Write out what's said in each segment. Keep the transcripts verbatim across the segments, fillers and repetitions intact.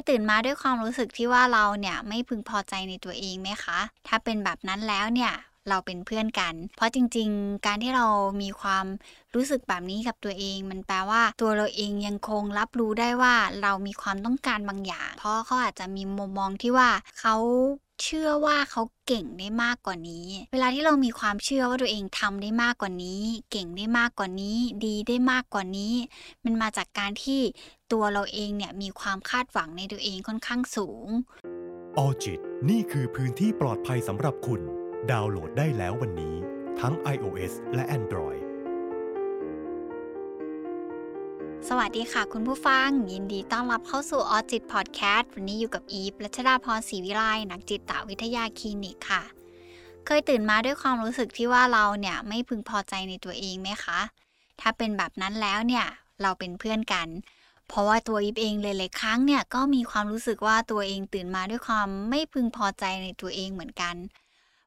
ยตื่นมาด้วยความรู้สึกที่ว่าเราเนี่ยไม่พึงพอใจในตัวเองไหมคะถ้าเป็นแบบนั้นแล้วเนี่ยเราเป็นเพื่อนกันเพราะจริงๆการที่เรามีความรู้สึกแบบนี้กับตัวเองมันแปลว่าตัวเราเองยังคงรับรู้ได้ว่าเรามีความต้องการบางอย่างเพราะเขาอาจจะมีมุมมองที่ว่าเขาเชื่อว่าเขาเก่งได้มากกว่านี้เวลาที่เรามีความเชื่อว่าตัวเองทำได้มากกว่านี้เก่งได้มากกว่านี้ดีได้มากกว่านี้มันมาจากการที่ตัวเราเองเนี่ยมีความคาดหวังในตัวเองค่อนข้างสูงออจิตนี่คือพื้นที่ปลอดภัยสำหรับคุณดาวน์โหลดได้แล้ววันนี้ทั้ง ไอ โอ เอส และ Androidสวัสดีค่ะคุณผู้ฟังยินดีต้อนรับเข้าสู่ออจิตพอดแคสต์วันนี้อยู่กับอีฟรัชดาพรศรีวิไลนักจิตวิทยาคลินิกค่ะเคยตื่นมาด้วยความรู้สึกที่ว่าเราเนี่ยไม่พึงพอใจในตัวเองไหมคะถ้าเป็นแบบนั้นแล้วเนี่ยเราเป็นเพื่อนกันเพราะว่าตัวอีฟเองหลายๆครั้งเนี่ยก็มีความรู้สึกว่าตัวเองตื่นมาด้วยความไม่พึงพอใจในตัวเองเหมือนกัน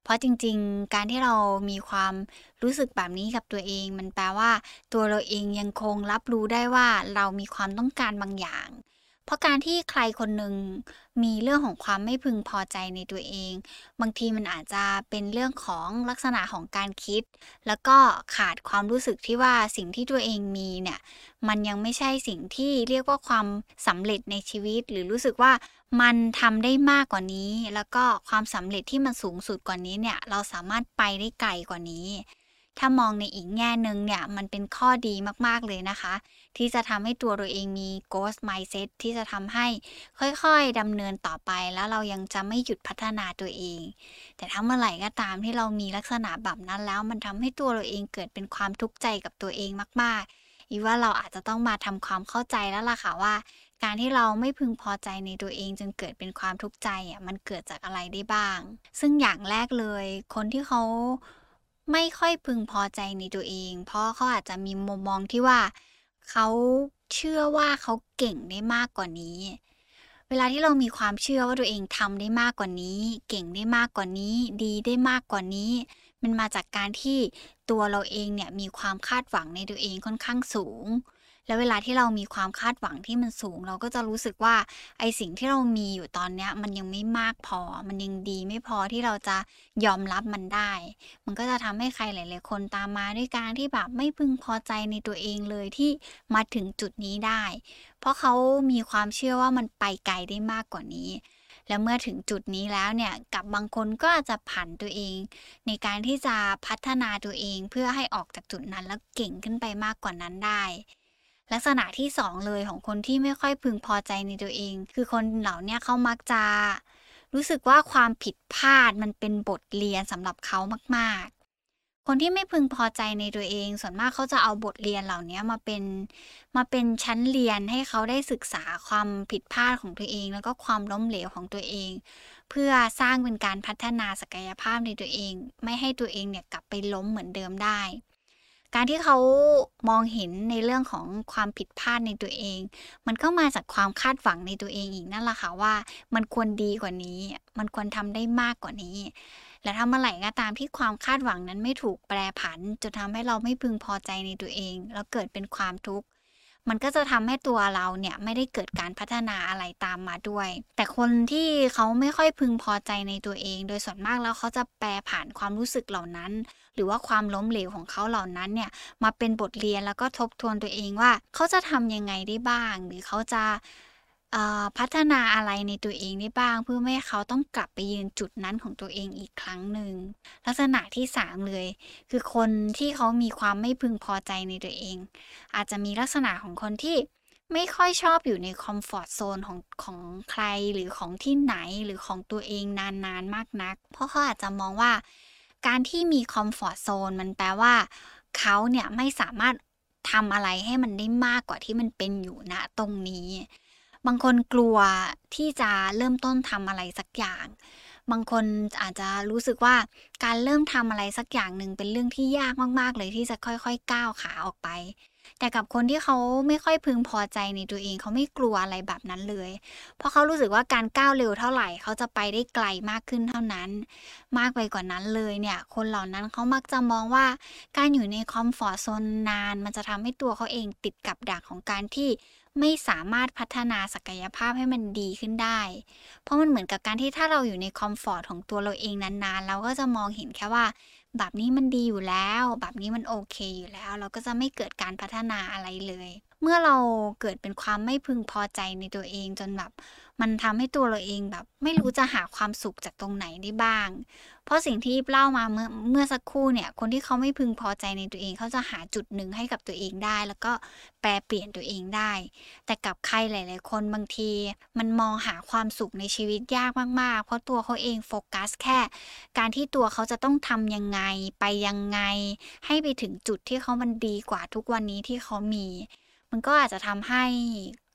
เพราะจริงๆการที่เรามีความรู้สึกแบบนี้กับตัวเองมันแปลว่าตัวเราเองยังคงรับรู้ได้ว่าเรามีความต้องการบางอย่างเพราะการที่ใครคนหนึ่งมีเรื่องของความไม่พึงพอใจในตัวเองบางทีมันอาจจะเป็นเรื่องของลักษณะของการคิดแล้วก็ขาดความรู้สึกที่ว่าสิ่งที่ตัวเองมีเนี่ยมันยังไม่ใช่สิ่งที่เรียกว่าความสำเร็จในชีวิตหรือรู้สึกว่ามันทำได้มากกว่านี้แล้วก็ความสำเร็จที่มันสูงสุดกว่านี้เนี่ยเราสามารถไปได้ไกลกว่านี้ถ้ามองในอีกแง่นึงเนี่ยมันเป็นข้อดีมากๆเลยนะคะที่จะทำให้ตัวเราเองมี growth mindset ที่จะทำให้ค่อยๆดำเนินต่อไปแล้วเรายังจะไม่หยุดพัฒนาตัวเองแต่ถ้าเมื่อไหร่ก็ตามที่เรามีลักษณะแบบนั้นแล้วมันทำให้ตัวเราเองเกิดเป็นความทุกข์ใจกับตัวเองมากๆอีว่าเราอาจจะต้องมาทำความเข้าใจแล้วล่ะค่ะว่าการที่เราไม่พึงพอใจในตัวเองจนเกิดเป็นความทุกข์ใจอ่ะมันเกิดจากอะไรได้บ้างซึ่งอย่างแรกเลยคนที่เขาไม่ค่อยพึงพอใจในตัวเองเพราะเขาอาจจะมีมุมมองที่ว่าเขาเชื่อว่าเขาเก่งได้มากกว่านี้เวลาที่เรามีความเชื่อว่าตัวเองทำได้มากกว่านี้เก่งได้มากกว่านี้ดีได้มากกว่านี้มันมาจากการที่ตัวเราเองเนี่ยมีความคาดหวังในตัวเองค่อนข้างสูงแล้วเวลาที่เรามีความคาดหวังที่มันสูงเราก็จะรู้สึกว่าไอสิ่งที่เรามีอยู่ตอนเนี้ยมันยังไม่มากพอมันยังดีไม่พอที่เราจะยอมรับมันได้มันก็จะทำให้ใครหลายๆคนตามมาด้วยการที่แบบไม่พึงพอใจในตัวเองเลยที่มาถึงจุดนี้ได้เพราะเขามีความเชื่อว่ามันไปไกลได้มากกว่านี้แล้วเมื่อถึงจุดนี้แล้วเนี่ยกับบางคนก็อาจจะผันตัวเองในการที่จะพัฒนาตัวเองเพื่อให้ออกจากจุดนั้นแล้วเก่งขึ้นไปมากกว่านั้นได้ลักษณะที่สองเลยของคนที่ไม่ค่อยพึงพอใจในตัวเองคือคนเหล่านี้เขามักจะรู้สึกว่าความผิดพลาดมันเป็นบทเรียนสำหรับเขามากๆคนที่ไม่พึงพอใจในตัวเองส่วนมากเขาจะเอาบทเรียนเหล่านี้มาเป็นมาเป็นชั้นเรียนให้เขาได้ศึกษาความผิดพลาดของตัวเองแล้วก็ความล้มเหลวของตัวเองเพื่อสร้างเป็นการพัฒนาศักยภาพในตัวเองไม่ให้ตัวเองเนี่ยกลับไปล้มเหมือนเดิมได้การที่เขามองเห็นในเรื่องของความผิดพลาดในตัวเองมันก็มาจากความคาดหวังในตัวเองอีกนั่นแหละค่ะว่ามันควรดีกว่านี้มันควรทำได้มากกว่านี้และถ้าเมื่อไหร่ก็ตามที่ความคาดหวังนั้นไม่ถูกแปรผันจะทำให้เราไม่พึงพอใจในตัวเองแล้วเกิดเป็นความทุกข์มันก็จะทำให้ตัวเราเนี่ยไม่ได้เกิดการพัฒนาอะไรตามมาด้วยแต่คนที่เขาไม่ค่อยพึงพอใจในตัวเองโดยส่วนมากแล้วเขาจะแปรผันความรู้สึกเหล่านั้นหรือว่าความล้มเหลวของเขาเหล่านั้นเนี่ยมาเป็นบทเรียนแล้วก็ทบทวนตัวเองว่าเขาจะทำยังไงได้บ้างหรือเขาจะเอ่อพัฒนาอะไรในตัวเองได้บ้างเพื่อไม่ให้เขาต้องกลับไปยืนจุดนั้นของตัวเองอีกครั้งหนึ่งลักษณะที่สามเลยคือคนที่เขามีความไม่พึงพอใจในตัวเองอาจจะมีลักษณะของคนที่ไม่ค่อยชอบอยู่ในคอมฟอร์ตโซนของของใครหรือของที่ไหนหรือของตัวเองนานๆมากนักเพราะเขาอาจจะมองว่าการที่มีคอมฟอร์ตโซนมันแปลว่าเขาเนี่ยไม่สามารถทำอะไรให้มันได้มากกว่าที่มันเป็นอยู่ณตรงนี้บางคนกลัวที่จะเริ่มต้นทำอะไรสักอย่างบางคนอาจจะรู้สึกว่าการเริ่มทำอะไรสักอย่างหนึ่งเป็นเรื่องที่ยากมากๆเลยที่จะค่อยๆก้าวขาออกไปแต่กับคนที่เขาไม่ค่อยพึงพอใจในตัวเองเขาไม่กลัวอะไรแบบนั้นเลยเพราะเขารู้สึกว่าการก้าวเร็วเท่าไหร่เขาจะไปได้ไกลมากขึ้นเท่านั้นมากไปกว่านั้นเลยเนี่ยคนเหล่านั้นเขามักจะมองว่าการอยู่ในคอมฟอร์ตโซนนานมันจะทำให้ตัวเขาเองติดกับดักของการที่ ไม่สามารถพัฒนาศักยภาพให้มันดีขึ้นได้เพราะมันเหมือนกับการที่ถ้าเราอยู่ในคอมฟอร์ตของตัวเราเองนานๆเราก็จะมองเห็นแค่ว่าแบบนี้มันดีอยู่แล้วแบบนี้มันโอเคอยู่แล้วเราก็จะไม่เกิดการพัฒนาอะไรเลยเมื่อเราเกิดเป็นความไม่พึงพอใจในตัวเองจนแบบมันทำให้ตัวเราเองแบบไม่รู้จะหาความสุขจากตรงไหนได้บ้างเพราะสิ่งที่เล่ามาเมื่อเมื่อสักครู่เนี่ยคนที่เขาไม่พึงพอใจในตัวเองเขาจะหาจุดหนึ่งให้กับตัวเองได้แล้วก็แปรเปลี่ยนตัวเองได้แต่กับใครหลายๆคนบางทีมันมองหาความสุขในชีวิตยากมากๆเพราะตัวเขาเองโฟกัสแค่การที่ตัวเขาจะต้องทำยังไงไปยังไงให้ไปถึงจุดที่เขามันดีกว่าทุกวันนี้ที่เขามีมันก็อาจจะทำให้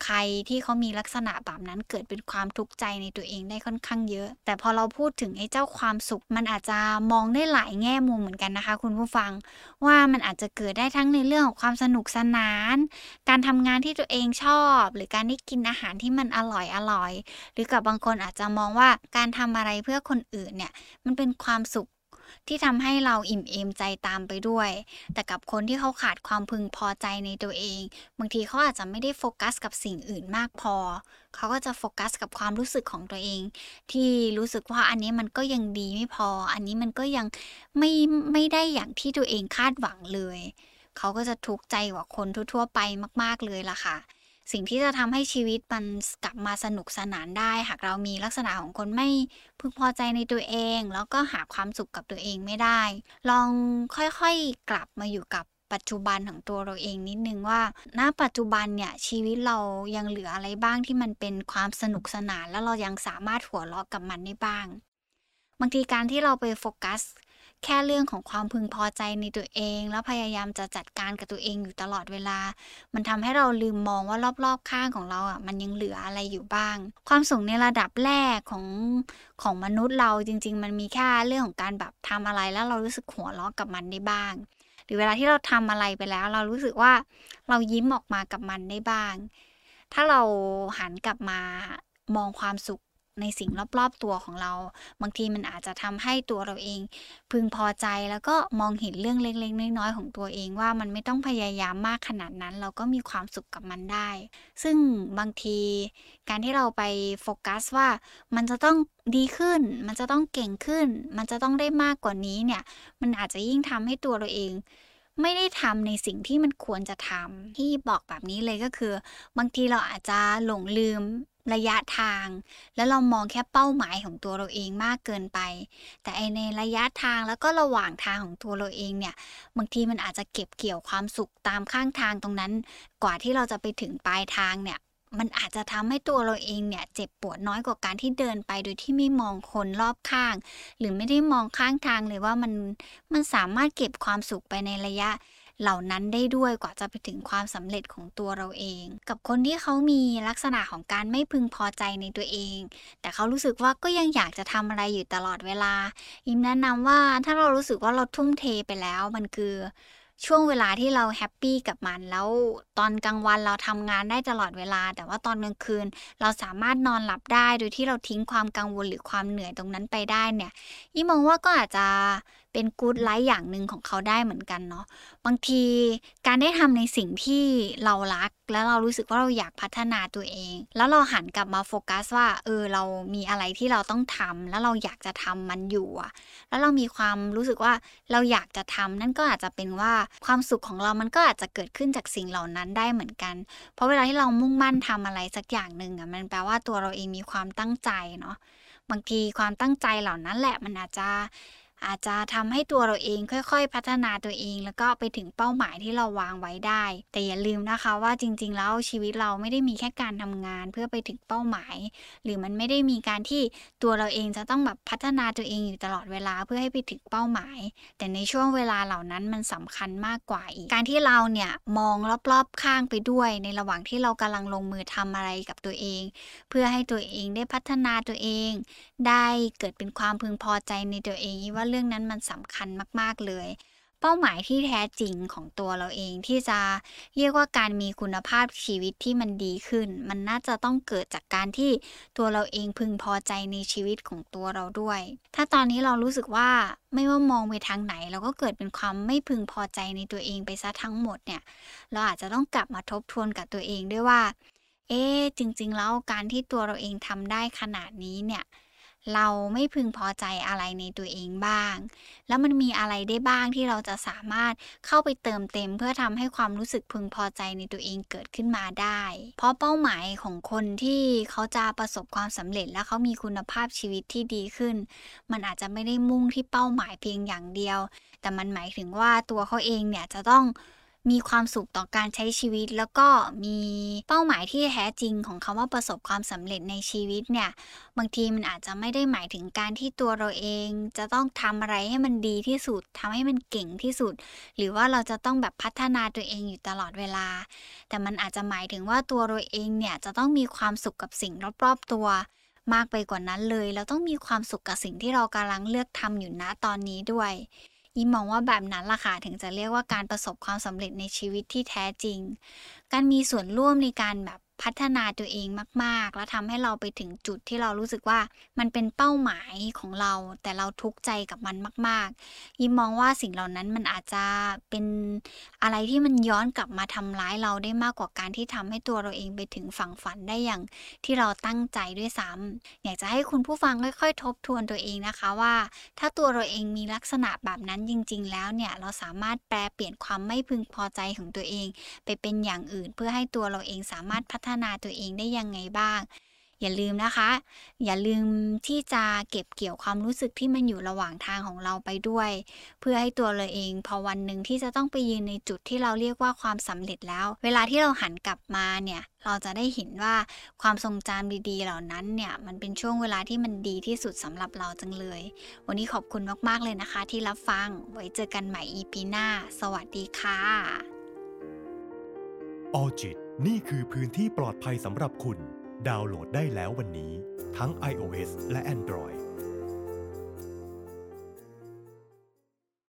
ใครที่เขามีลักษณะแบบนั้นเกิดเป็นความทุกข์ใจในตัวเองได้ค่อนข้างเยอะแต่พอเราพูดถึงไอ้เจ้าความสุขมันอาจจะมองได้หลายแง่มุมเหมือนกันนะคะคุณผู้ฟังว่ามันอาจจะเกิดได้ทั้งในเรื่องของความสนุกสนานการทำงานที่ตัวเองชอบหรือการได้กินอาหารที่มันอร่อยอร่อยหรือกับบางคนอาจจะมองว่าการทำอะไรเพื่อคนอื่นเนี่ยมันเป็นความสุขที่ทำให้เราอิ่มเอมใจตามไปด้วยแต่กับคนที่เขาขาดความพึงพอใจในตัวเองบางทีเขาอาจจะไม่ได้โฟกัสกับสิ่งอื่นมากพอเขาก็จะโฟกัสกับความรู้สึกของตัวเองที่รู้สึกว่าอันนี้มันก็ยังดีไม่พออันนี้มันก็ยังไม่ไม่ได้อย่างที่ตัวเองคาดหวังเลยเขาก็จะทุกข์ใจกว่าคนทั่วๆไปมากๆเลยล่ะค่ะสิ่งที่จะทำให้ชีวิตมันกลับมาสนุกสนานได้หากเรามีลักษณะของคนไม่พึงพอใจในตัวเองแล้วก็หาความสุขกับตัวเองไม่ได้ลองค่อยๆกลับมาอยู่กับปัจจุบันของตัวเราเองนิดนึงว่าณปัจจุบันเนี่ยชีวิตเรายังเหลืออะไรบ้างที่มันเป็นความสนุกสนานแล้วเรายังสามารถหัวเราะกับมันได้บ้างบางทีการที่เราไปโฟกัสแค่เรื่องของความพึงพอใจในตัวเองแล้วพยายามจะจัดการกับตัวเองอยู่ตลอดเวลามันทำให้เราลืมมองว่ารอบๆข้างของเราอ่ะมันยังเหลืออะไรอยู่บ้างความสุขในระดับแรกของของมนุษย์เราจริงๆมันมีแค่เรื่องของการแบบทำอะไรแล้วเรารู้สึกหัวเราะกับมันได้บ้างหรือเวลาที่เราทำอะไรไปแล้วเรารู้สึกว่าเรายิ้มออกมากับมันได้บ้างถ้าเราหันกลับมามองความสุขในสิ่งรอบๆตัวของเราบางทีมันอาจจะทำให้ตัวเราเองพึงพอใจแล้วก็มองเห็นเรื่องเล็กๆน้อยๆของตัวเองว่ามันไม่ต้องพยายามมากขนาดนั้นเราก็มีความสุขกับมันได้ซึ่งบางทีการที่เราไปโฟกัสว่ามันจะต้องดีขึ้นมันจะต้องเก่งขึ้นมันจะต้องได้มากกว่านี้เนี่ยมันอาจจะยิ่งทำให้ตัวเราเองไม่ได้ทำในสิ่งที่มันควรจะทำที่บอกแบบนี้เลยก็คือบางทีเราอาจจะหลงลืมระยะทางแล้วเรามองแค่เป้าหมายของตัวเราเองมากเกินไปแต่ไอในระยะทางแล้วก็ระหว่างทางของตัวเราเองเนี่ยบางทีมันอาจจะเก็บเกี่ยวความสุขตามข้างทางตรงนั้นกว่าที่เราจะไปถึงปลายทางเนี่ยมันอาจจะทำให้ตัวเราเองเนี่ยเจ็บปวดน้อยกว่าการที่เดินไปโดยที่ไม่มองคนรอบข้างหรือไม่ได้มองข้างทางเลยว่ามันมันสามารถเก็บความสุขไปในระยะเหล่านั้นได้ด้วยกว่าจะไปถึงความสำเร็จของตัวเราเองกับคนที่เขามีลักษณะของการไม่พึงพอใจในตัวเองแต่เขารู้สึกว่าก็ยังอยากจะทำอะไรอยู่ตลอดเวลาอิมแนะนำว่าถ้าเรารู้สึกว่าเราทุ่มเทไปแล้วมันคือช่วงเวลาที่เราแฮปปี้กับมันแล้วตอนกลางวันเราทำงานได้ตลอดเวลาแต่ว่าตอนกลางคืนเราสามารถนอนหลับได้โดยที่เราทิ้งความกังวลหรือความเหนื่อยตรงนั้นไปได้เนี่ยยิ่งมองว่าก็อาจจะเป็นกู๊ดไลฟ์อย่างหนึ่งของเขาได้เหมือนกันเนาะบางทีการได้ทำในสิ่งที่เรารักแล้วเรารู้สึกว่าเราอยากพัฒนาตัวเองแล้วเราหันกลับมาโฟกัสว่าเออเรามีอะไรที่เราต้องทำแล้วเราอยากจะทำมันอยู่อะแล้วเรามีความรู้สึกว่าเราอยากจะทำนั่นก็อาจจะเป็นว่าความสุขของเรามันก็อาจจะเกิดขึ้นจากสิ่งเหล่านั้นได้เหมือนกันเพราะเวลาที่เรามุ่งมั่นทำอะไรสักอย่างหนึ่งอะมันแปลว่าตัวเราเองมีความตั้งใจเนาะบางทีความตั้งใจเหล่านั้นแหละมันอาจจะอาจจะทำให้ตัวเราเองค่อยๆพัฒนาตัวเองแล้วก็ไปถึงเป้าหมายที่เราวางไว้ได้แต่อย่าลืมนะคะว่าจริงๆแล้วชีวิตเราไม่ได้มีแค่การทำงานเพื่อไปถึงเป้าหมายหรือมันไม่ได้มีการที่ตัวเราเองจะต้องแบบพัฒนาตัวเองอยู่ตลอดเวลาเพื่อให้ไปถึงเป้าหมายแต่ในช่วงเวลาเหล่านั้นมันสำคัญมากกว่าอีกการที่เราเนี่ยมองรอบๆข้างไปด้วยในระหว่างที่เรากำลังลงมือทำอะไรกับตัวเองเพื่อให้ตัวเองได้พัฒนาตัวเองได้เกิดเป็นความพึงพอใจในตัวเองว่าเรื่องนั้นมันสำคัญมากๆเลย เป้าหมายที่แท้จริงของตัวเราเองที่จะเรียกว่าการมีคุณภาพชีวิตที่มันดีขึ้นมันน่าจะต้องเกิดจากการที่ตัวเราเองพึงพอใจในชีวิตของตัวเราด้วยถ้าตอนนี้เรารู้สึกว่าไม่ว่ามองไปทางไหนเราก็เกิดเป็นความไม่พึงพอใจในตัวเองไปซะทั้งหมดเนี่ยเราอาจจะต้องกลับมาทบทวนกับตัวเองด้วยว่าเอ๊ะจริงๆแล้วการที่ตัวเราเองทำได้ขนาดนี้เนี่ยเราไม่พึงพอใจอะไรในตัวเองบ้างแล้วมันมีอะไรได้บ้างที่เราจะสามารถเข้าไปเติมเต็มเพื่อทำให้ความรู้สึกพึงพอใจในตัวเองเกิดขึ้นมาได้เพราะเป้าหมายของคนที่เขาจะประสบความสำเร็จและเขามีคุณภาพชีวิตที่ดีขึ้นมันอาจจะไม่ได้มุ่งที่เป้าหมายเพียงอย่างเดียวแต่มันหมายถึงว่าตัวเขาเองเนี่ยจะต้องมีความสุขต่อการใช้ชีวิตแล้วก็มีเป้าหมายที่แท้จริงของคำว่าประสบความสำเร็จในชีวิตเนี่ยบางทีมันอาจจะไม่ได้หมายถึงการที่ตัวเราเองจะต้องทำอะไรให้มันดีที่สุดทำให้มันเก่งที่สุดหรือว่าเราจะต้องแบบพัฒนาตัวเองอยู่ตลอดเวลาแต่มันอาจจะหมายถึงว่าตัวเราเองเนี่ยจะต้องมีความสุขกับสิ่งรอบๆตัวมากไปกว่านั้นเลยเราต้องมีความสุขกับสิ่งที่เรากำลังเลือกทำอยู่ณตอนนี้ด้วยยิ่งมองว่าแบบนั้นล่ะค่ะถึงจะเรียกว่าการประสบความสำเร็จในชีวิตที่แท้จริงการมีส่วนร่วมในการแบบพัฒนาตัวเองมากๆแล้วทำให้เราไปถึงจุดที่เรารู้สึกว่ามันเป็นเป้าหมายของเราแต่เราทุกข์ใจกับมันมากๆยิ่งมองว่าสิ่งเหล่านั้นมันอาจจะเป็นอะไรที่มันย้อนกลับมาทำร้ายเราได้มากกว่าการที่ทำให้ตัวเราเองไปถึงฝั่งฝันได้อย่างที่เราตั้งใจด้วยซ้ำอยากจะให้คุณผู้ฟังค่อยๆทบทวนตัวเองนะคะว่าถ้าตัวเราเองมีลักษณะแบบนั้นจริงๆแล้วเนี่ยเราสามารถแปลเปลี่ยนความไม่พึงพอใจของตัวเองไปเป็นอย่างอื่นเพื่อให้ตัวเราเองสามารถพัฒพัฒนาตัวเองได้ยังไงบ้างอย่าลืมนะคะอย่าลืมที่จะเก็บเกี่ยวความรู้สึกที่มันอยู่ระหว่างทางของเราไปด้วยเพื่อให้ตัวเราเองพอวันหนึ่งที่จะต้องไปยืนในจุดที่เราเรียกว่าความสำเร็จแล้วเวลาที่เราหันกลับมาเนี่ยเราจะได้เห็นว่าความทรงจำดีๆเหล่านั้นเนี่ยมันเป็นช่วงเวลาที่มันดีที่สุดสำหรับเราจังเลยวันนี้ขอบคุณมากๆเลยนะคะที่รับฟังไว้เจอกันใหม่ อี พี หน้าสวัสดีค่ะออจิตนี่คือพื้นที่ปลอดภัยสำหรับคุณดาวน์โหลดได้แล้ววันนี้ทั้ง ไอ โอ เอส และ Android